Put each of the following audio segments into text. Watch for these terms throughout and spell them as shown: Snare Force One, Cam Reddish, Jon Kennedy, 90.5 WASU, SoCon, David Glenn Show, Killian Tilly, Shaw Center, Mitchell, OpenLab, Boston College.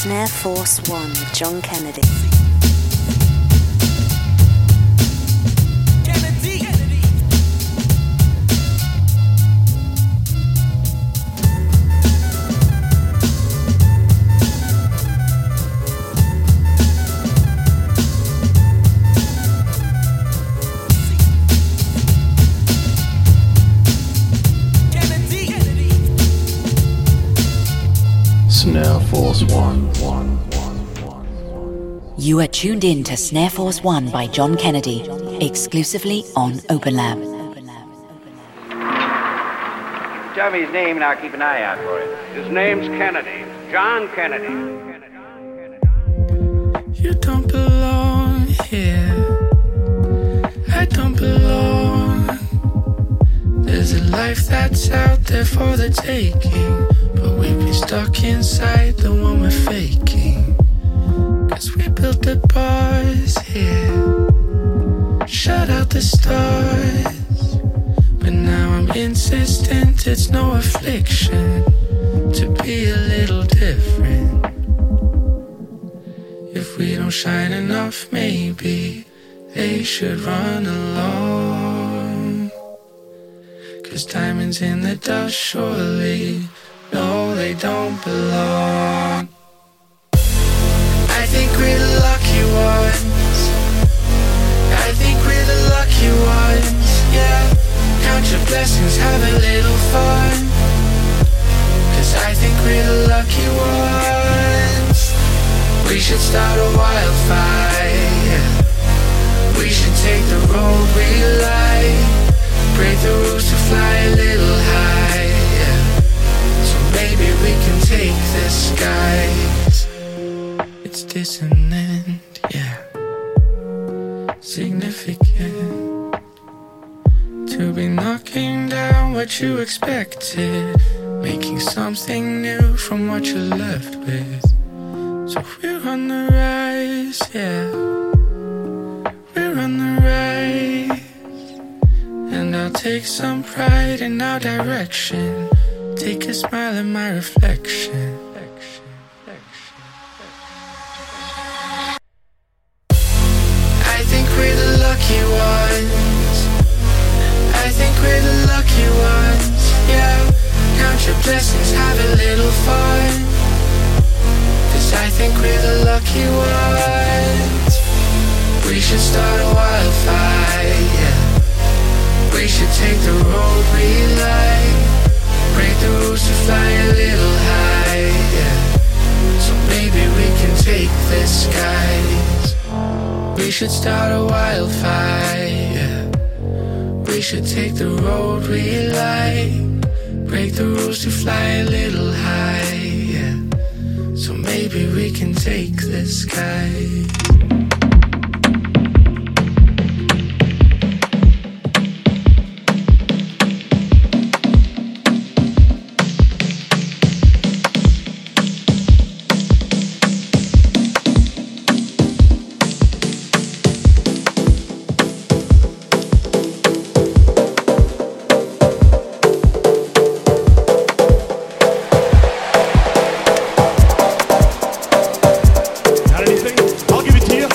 Snare Force One with Jon Kennedy. Snare Force One. You are tuned in to Snare Force One by Jon Kennedy, exclusively on OpenLab. Tell me his name and I'll keep an eye out for it. His name's Kennedy, Jon Kennedy. You don't belong here. I don't belong. There's a life that's out there for the taking. But we've been stuck inside the one we're faking. 'Cause we built the bars here, shut out the stars. But now I'm insistent, it's no affliction to be a little different. If we don't shine enough, maybe they should run along. 'Cause diamonds in the dust, surely no, they don't belong. I think we're the lucky ones. I think we're the lucky ones, yeah. Count your blessings, have a little fun. 'Cause I think we're the lucky ones. We should start a wildfire. We should take the road we like. Break the rules to fly a little high. Maybe we can take the skies. It's dissonant, yeah. Significant to be knocking down what you expected, making something new from what you're left with. So we're on the rise, yeah. We're on the rise. And I'll take some pride in our direction. Take a smile at my reflection. I think we're the lucky ones. I think we're the lucky ones, yeah. Count your blessings, have a little fun. 'Cause I think we're the lucky ones. We should start a wildfire. We should take the road we like. Break the rules to fly a little high, yeah. So maybe we can take the skies. We should start a wildfire. We should take the road we like. Break the rules to fly a little high, yeah. So maybe we can take the skies. I'll give it to you.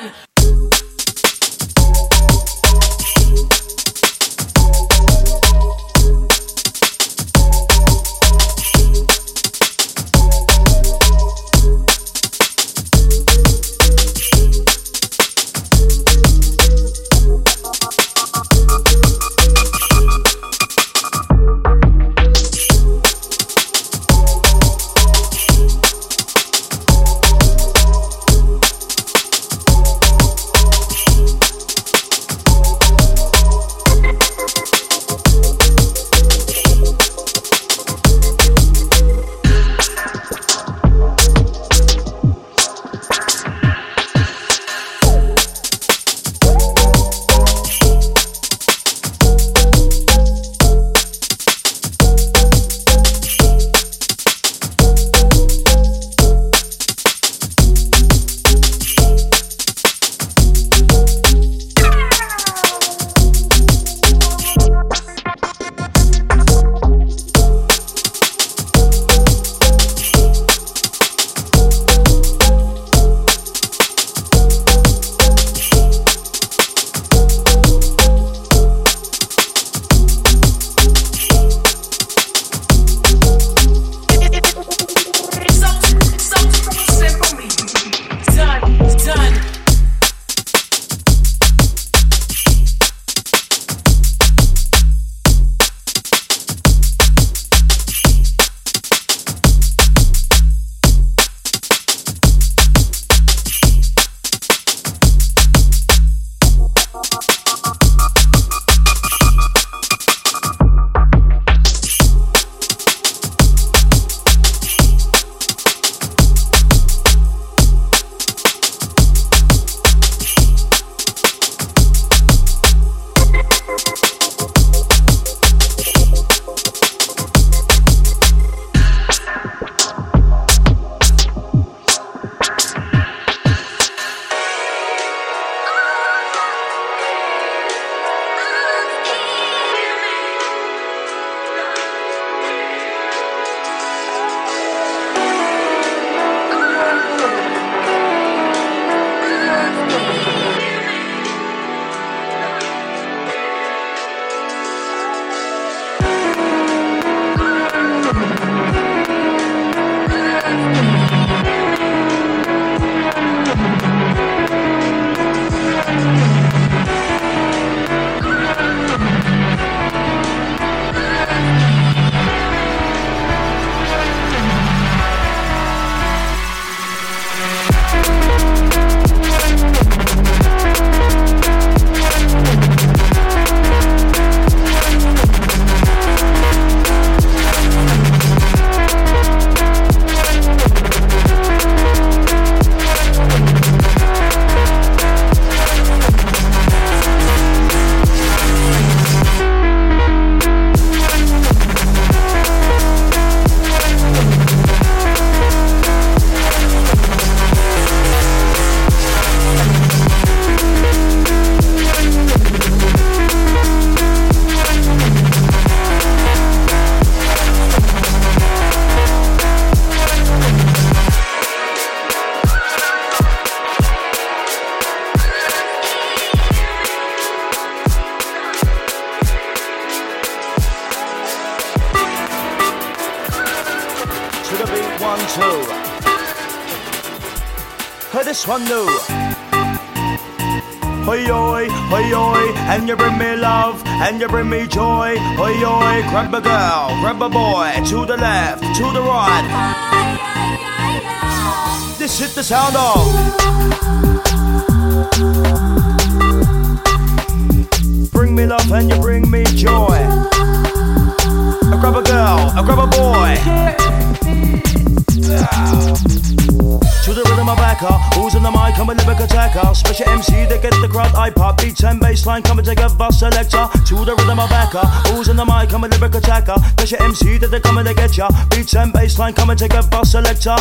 One. One new, oi oi oi oi, and you bring me love, and you bring me joy, oi oi. Grab a girl, grab a boy, to the left, to the right. This is the sound of. Bring me love and you bring me joy. I grab a girl, I grab a boy. To the rhythm of Echo, who's in the mic, I'm a lyric attacker. Special MC that gets the crowd, I pop beats and bassline, coming together, selector. To the rhythm of Echo, who's in the mic, I'm a lyric attacker. Special MC that they're coming to get ya. Beats and bassline, coming together, selector.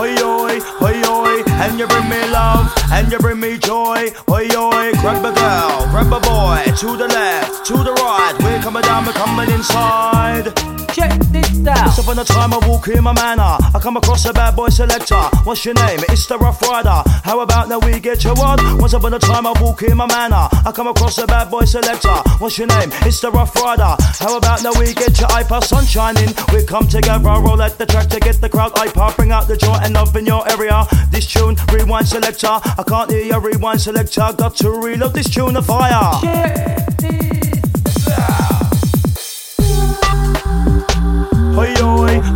Oi oi, oi oi, and you bring me love, and you bring me joy. Oi oi, grab a girl, grab a boy, to the left, to the right. We're coming down, we're coming inside. check this out. So from the time I walk in my manor, I come across a bad boy selector. What's your name? It's the Rough Rider. How about now we get your word? Once upon a time I walk in my manor, I come across a bad boy selector. What's your name? It's the Rough Rider. How about now we get your iPod sunshining? We come together, roll at the track to get the crowd iPod. Bring out the joy and love in your area. This tune, rewind selector. I can't hear your rewind selector. Got to reload this tune of fire. Check this out.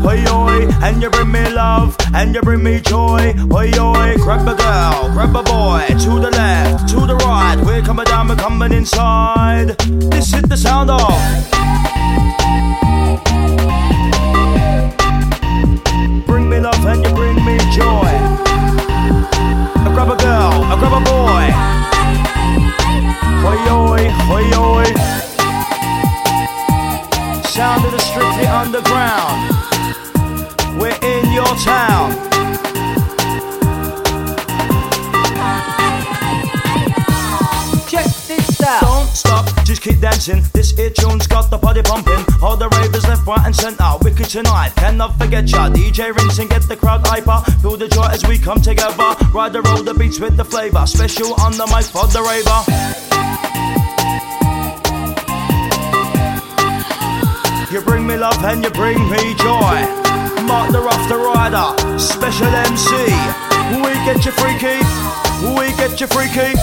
Oi oi, and you bring me love, and you bring me joy. Oi oi, grab a girl, grab a boy, to the left, to the right. We're coming down, we're coming inside. This is the sound of. Bring me love and you bring me joy. I grab a girl, I grab a boy. Oi oi, oi oi. Sound of the Strictly Underground. We're in your town. Check this out. Don't stop, just keep dancing. This ear tune's got the party pumping. All the ravers left, right and centre. Wicked tonight, cannot forget ya. DJ rings and get the crowd hyper. Feel the joy as we come together. Ride the roll, the beats with the flavour. Special on the mic for the raver. You bring me love and you bring me joy. Mark the Rough the Rider, special MC. We get you freaky, we get you freaky.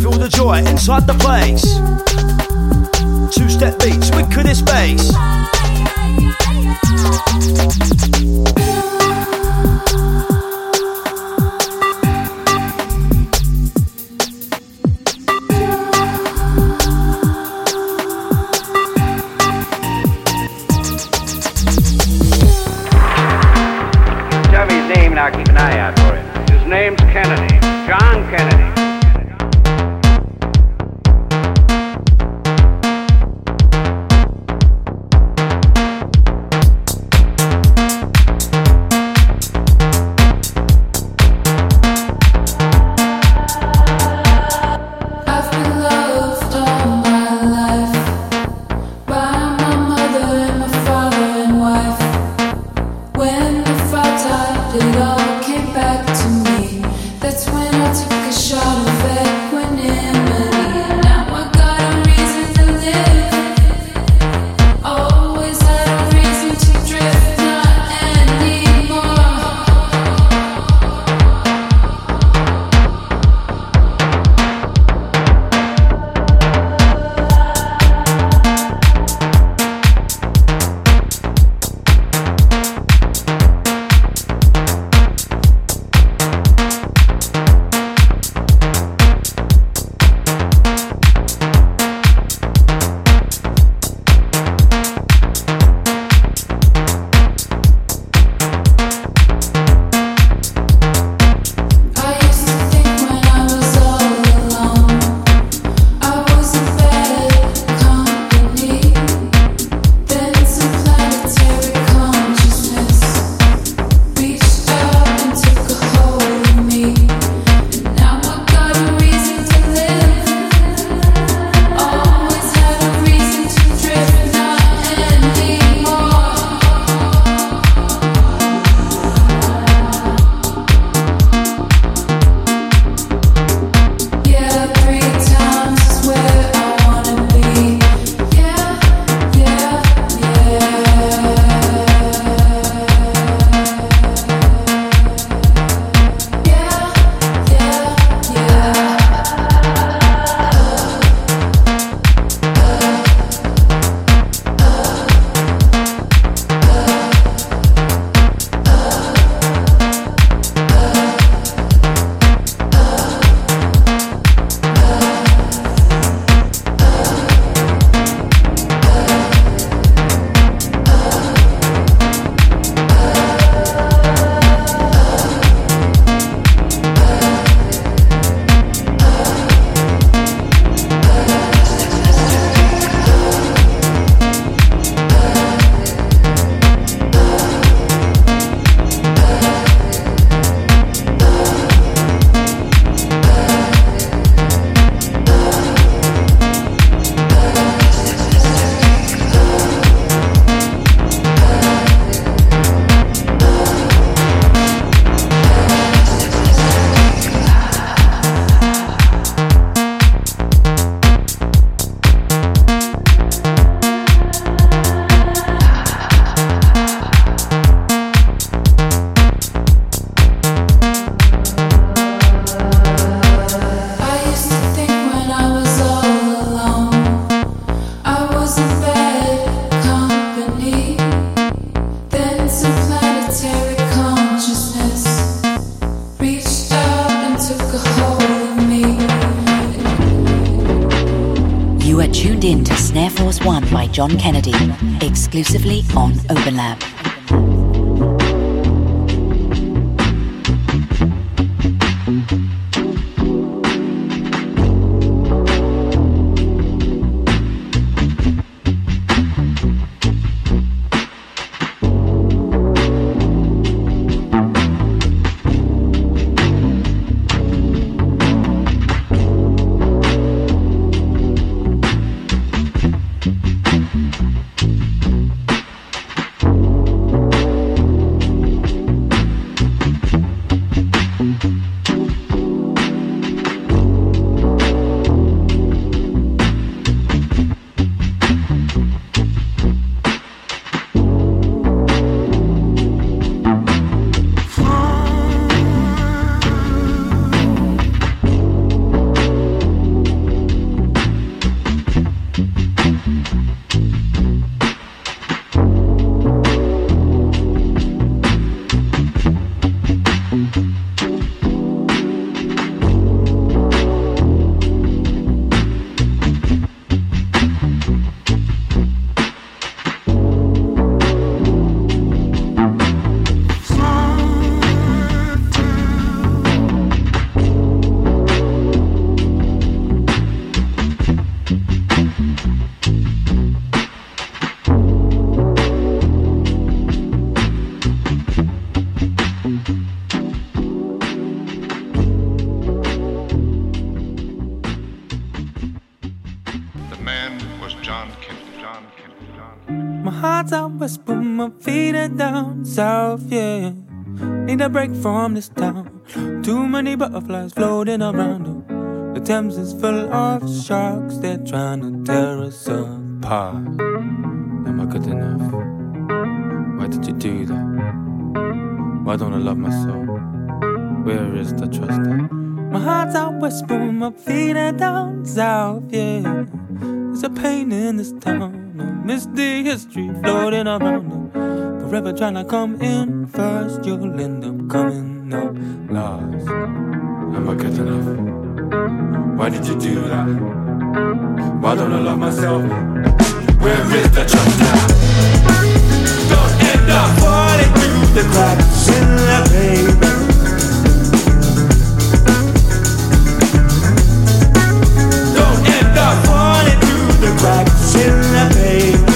Feel the joy inside the place. Two-step beats, wicked in space. I'll keep an eye out for him. His name's Kennedy, Jon Kennedy. are tuned in to Snare Force One by Jon Kennedy, exclusively on OpenLab. South, yeah. Need a break from this town. Too many butterflies floating around them. The Thames is full of sharks. They're trying to tear us apart. Am I good enough? Why did you do that? Why don't I love my soul? Where is the trust at? My heart's out west, boom, my feet are down south, yeah. There's a pain in this town. A misty history floating around them. Forever trying to come in first, you'll end up coming up last. Am I good enough? Why did you do that? Why don't I love myself? Where is the trust now? Don't end up falling through the cracks in the pavement. Don't end up falling through the cracks in the pavement.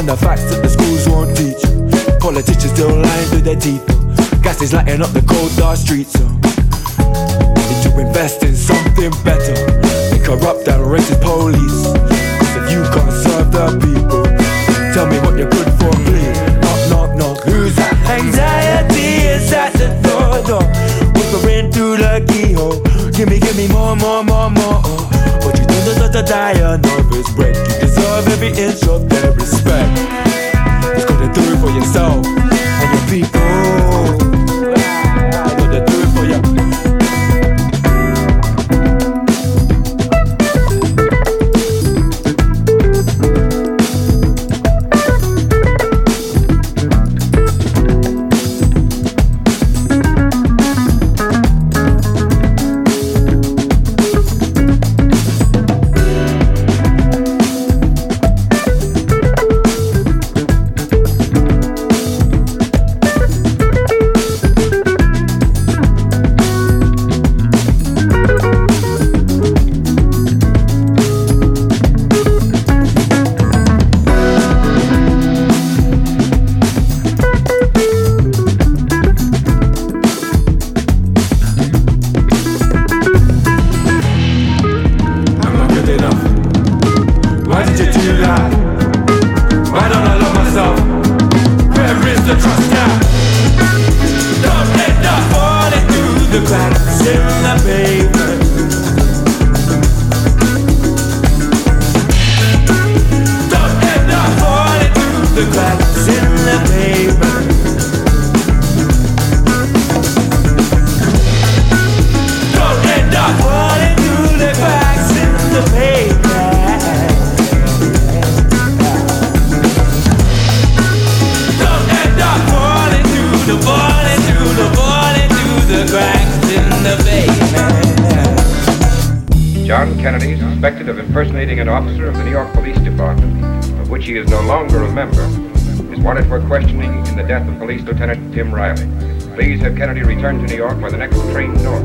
And the facts that the schools won't teach. Politicians still lying through their teeth. Gas is lighting up the cold dark streets. Need to invest in something better. They corrupt and racist police. If you can't serve the people, tell me what you're good for, please. Knock, knock, knock. Who's that? Anxiety is at the door. Whispering through the keyhole. Give me more, oh. But you don't die another. deserve every inch of their respect. It's 'cause they do it for yourself and your people. I know they do it for you. Jon Kennedy, suspected of impersonating an officer of the New York Police Department, of which he is no longer a member, is wanted for questioning in the death of Police Lieutenant Tim Riley. Please have Kennedy return to New York by the next train north.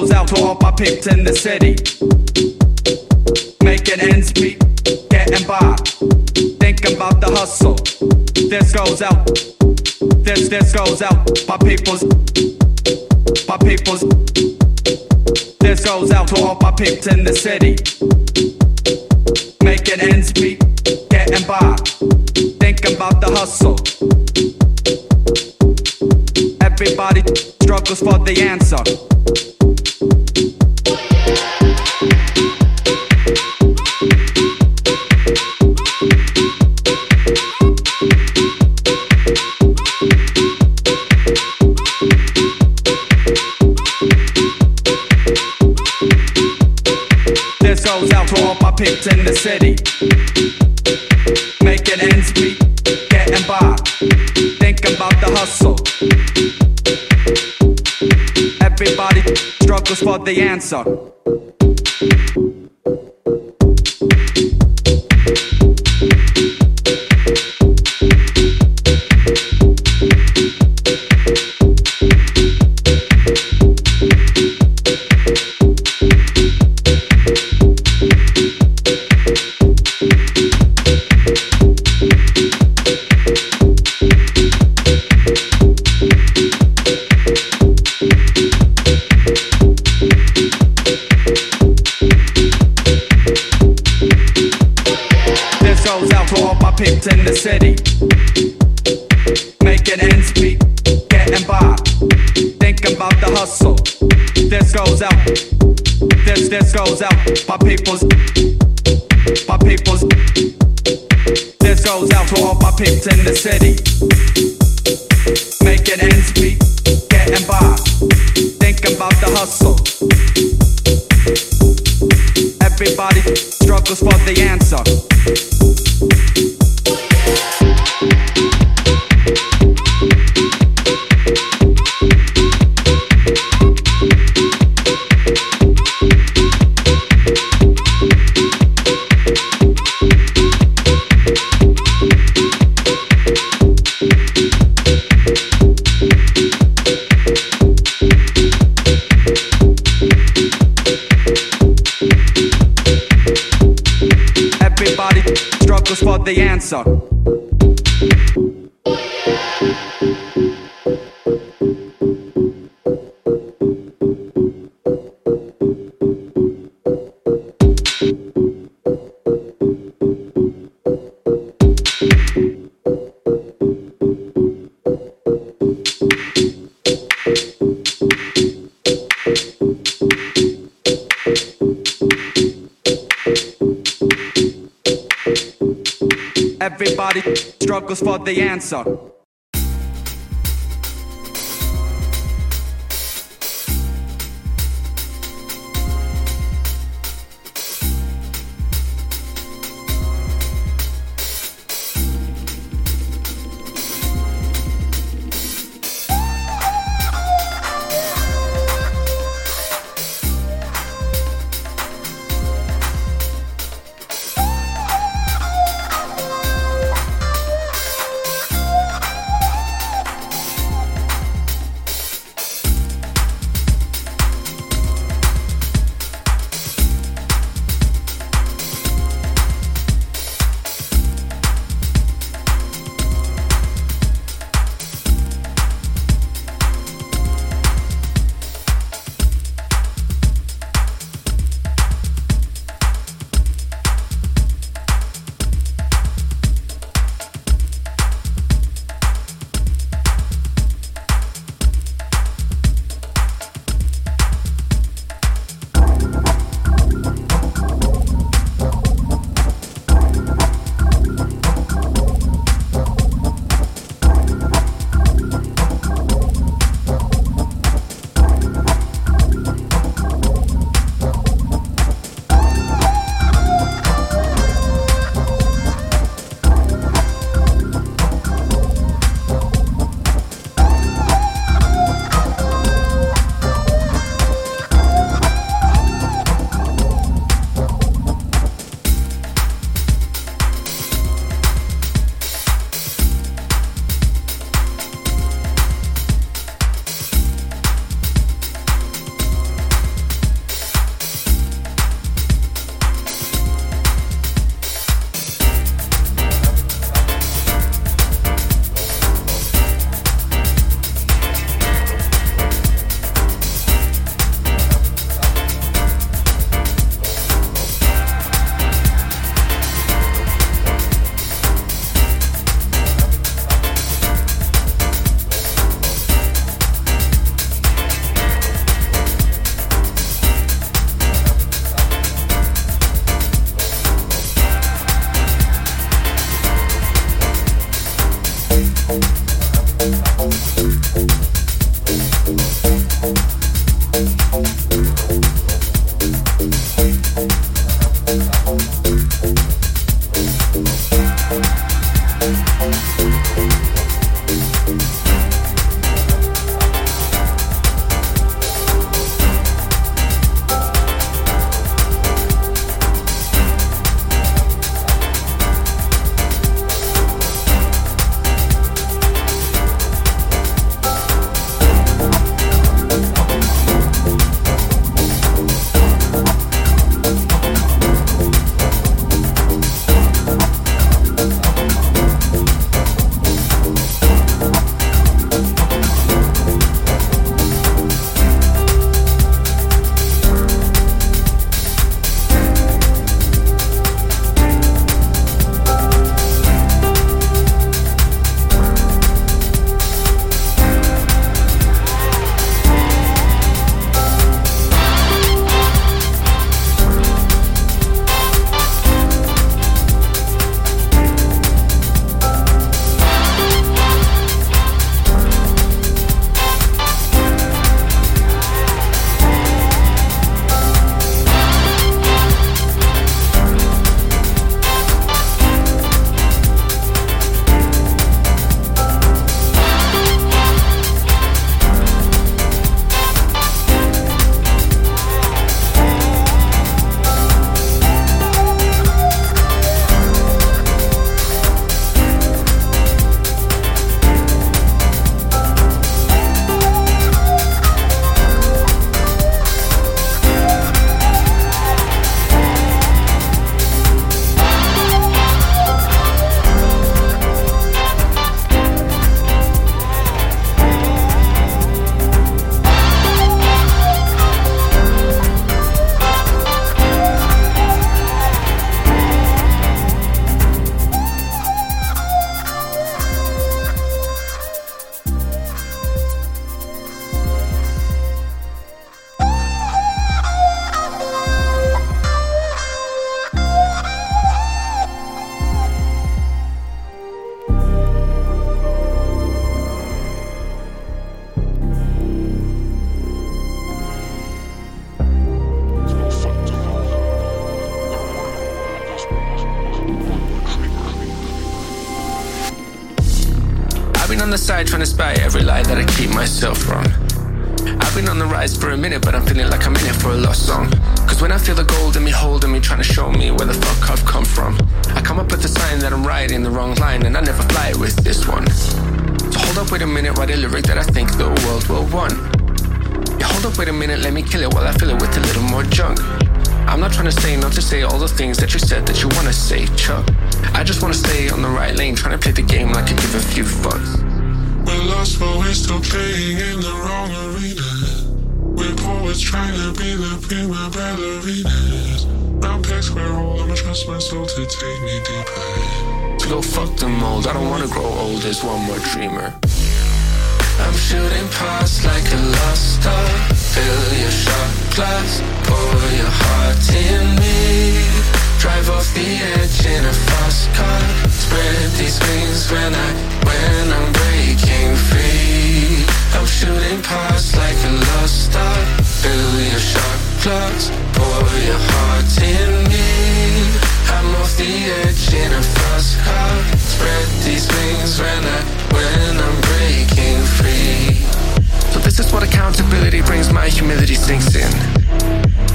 goes out to all my peeps in the city. Making ends meet, getting by, thinking about the hustle. This goes out, this goes out, my peoples, my peoples. This goes out to all my peeps in the city. Making ends meet, getting by, thinking about the hustle. Everybody struggles for the answer. This goes out to all my peeps in the city. Making ends meet, getting by, thinking about the hustle. Everybody struggles for the answer. In the city, making ends meet, getting by, thinking about the hustle. This goes out, this goes out, my peoples, my peoples. This goes out to all my peeps in the city. Making ends meet, getting by, thinking about the hustle. Everybody struggles for the answer. For the answer. Everybody struggles for the answer. Trying to spy every lie that I keep myself from. I've been on the rise for a minute, but I'm feeling like I'm in it for a lost song. Cause when I feel the gold in me holding me, trying to show me where the fuck I've come from, I come up with the sign that I'm riding the wrong line, and I never fly with this one. So hold up, wait a minute, write a lyric that I think the world will want. Yeah, hold up, wait a minute, let me kill it while I fill it with a little more junk. I'm not trying to say not to say all the things that you said that you wanna say, Chuck. I just wanna stay on the right lane, trying to play the game like I give a few fucks. We're lost, but we're still playing in the wrong arena. We're poets trying to be the prima ballerinas. Round peg square hole, I'ma trust my soul to take me deeper. To go fuck the mold, I don't wanna grow old, there's one more dreamer. I'm shooting past like a lost star. Fill your shot glass, pour your heart in me. Drive off the edge in a fast car. Spread these wings when I'm breaking free. I'm shooting past like a lost star. Fill your shot glass, pour your heart in me. I'm off the edge in a fast car. Spread these wings when I'm breaking free. So this is what accountability brings, my humility sinks in.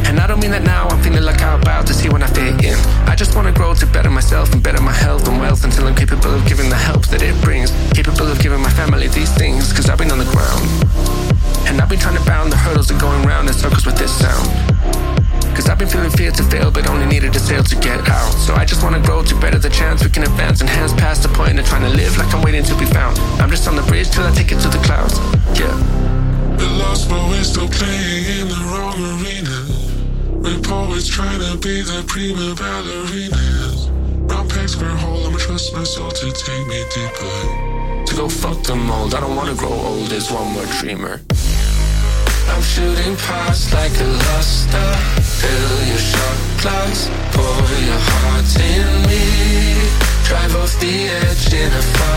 And I don't mean that now, I'm feeling like I'm about to see when I fit in. I just wanna grow to better myself and better my health and wealth until I'm capable of giving the help that it brings. Capable of giving my family these things, cause I've been on the ground. And I've been trying to bound the hurdles and going round in circles with this sound. Cause I've been feeling fear to fail, but only needed a sail to get out. So I just wanna grow to better the chance we can advance, and hands past the point of trying to live like I'm waiting to be found. I'm just on the bridge till I take it to the clouds, yeah. We're lost, but we're still playing in the wrong arena. We're poets trying to be the prima ballerinas. Round peg square hole, I'ma trust my soul to take me deeper. To go fuck the mold, I don't wanna grow old, there's one more dreamer. I'm shooting past like a lost star. Fill your shot glass, pour your heart in me. Drive off the edge in a fire.